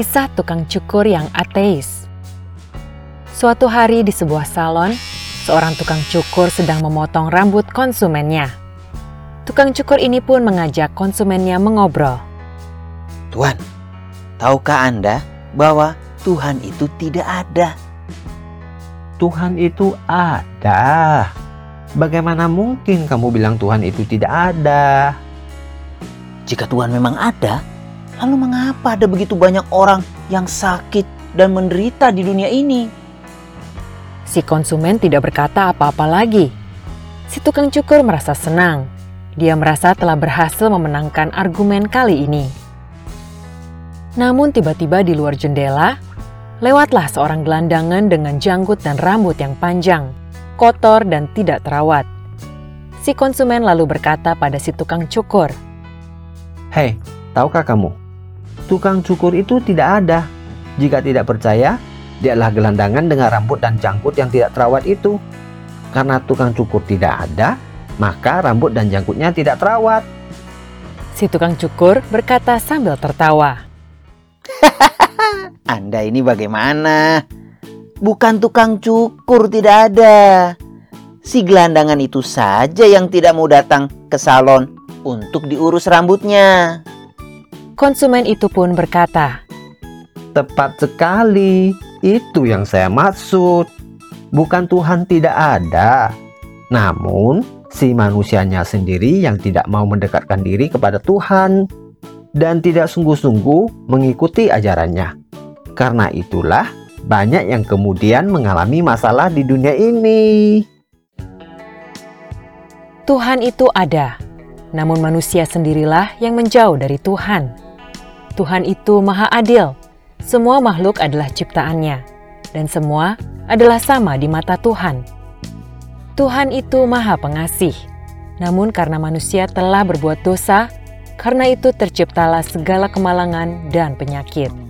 kisah tukang cukur yang ateis. Suatu hari di sebuah salon, seorang tukang cukur sedang memotong rambut konsumennya. Tukang cukur ini pun mengajak konsumennya mengobrol. Tuan, tahukah Anda bahwa Tuhan itu tidak ada? Tuhan itu ada. Bagaimana mungkin kamu bilang Tuhan itu tidak ada? Jika Tuhan memang ada, lalu mengapa ada begitu banyak orang yang sakit dan menderita di dunia ini? Si konsumen tidak berkata apa-apa lagi. Si tukang cukur merasa senang. Dia merasa telah berhasil memenangkan argumen kali ini. Namun tiba-tiba di luar jendela, lewatlah seorang gelandangan dengan janggut dan rambut yang panjang, kotor dan tidak terawat. Si konsumen lalu berkata pada si tukang cukur, "Hei, tahukah kamu? Tukang cukur itu tidak ada. Jika tidak percaya, dialah gelandangan dengan rambut dan janggut yang tidak terawat itu. Karena tukang cukur tidak ada, maka rambut dan janggutnya tidak terawat." Si tukang cukur berkata sambil tertawa, "Anda ini bagaimana? Bukan tukang cukur tidak ada. Si gelandangan itu saja yang tidak mau datang ke salon untuk diurus rambutnya." Konsumen itu pun berkata, "Tepat sekali, itu yang saya maksud. Bukan Tuhan tidak ada, namun si manusianya sendiri yang tidak mau mendekatkan diri kepada Tuhan dan tidak sungguh-sungguh mengikuti ajarannya. Karena itulah banyak yang kemudian mengalami masalah di dunia ini." Tuhan itu ada, namun manusia sendirilah yang menjauh dari Tuhan. Tuhan itu maha adil, semua makhluk adalah ciptaannya, dan semua adalah sama di mata Tuhan. Tuhan itu maha pengasih, namun karena manusia telah berbuat dosa, karena itu terciptalah segala kemalangan dan penyakit.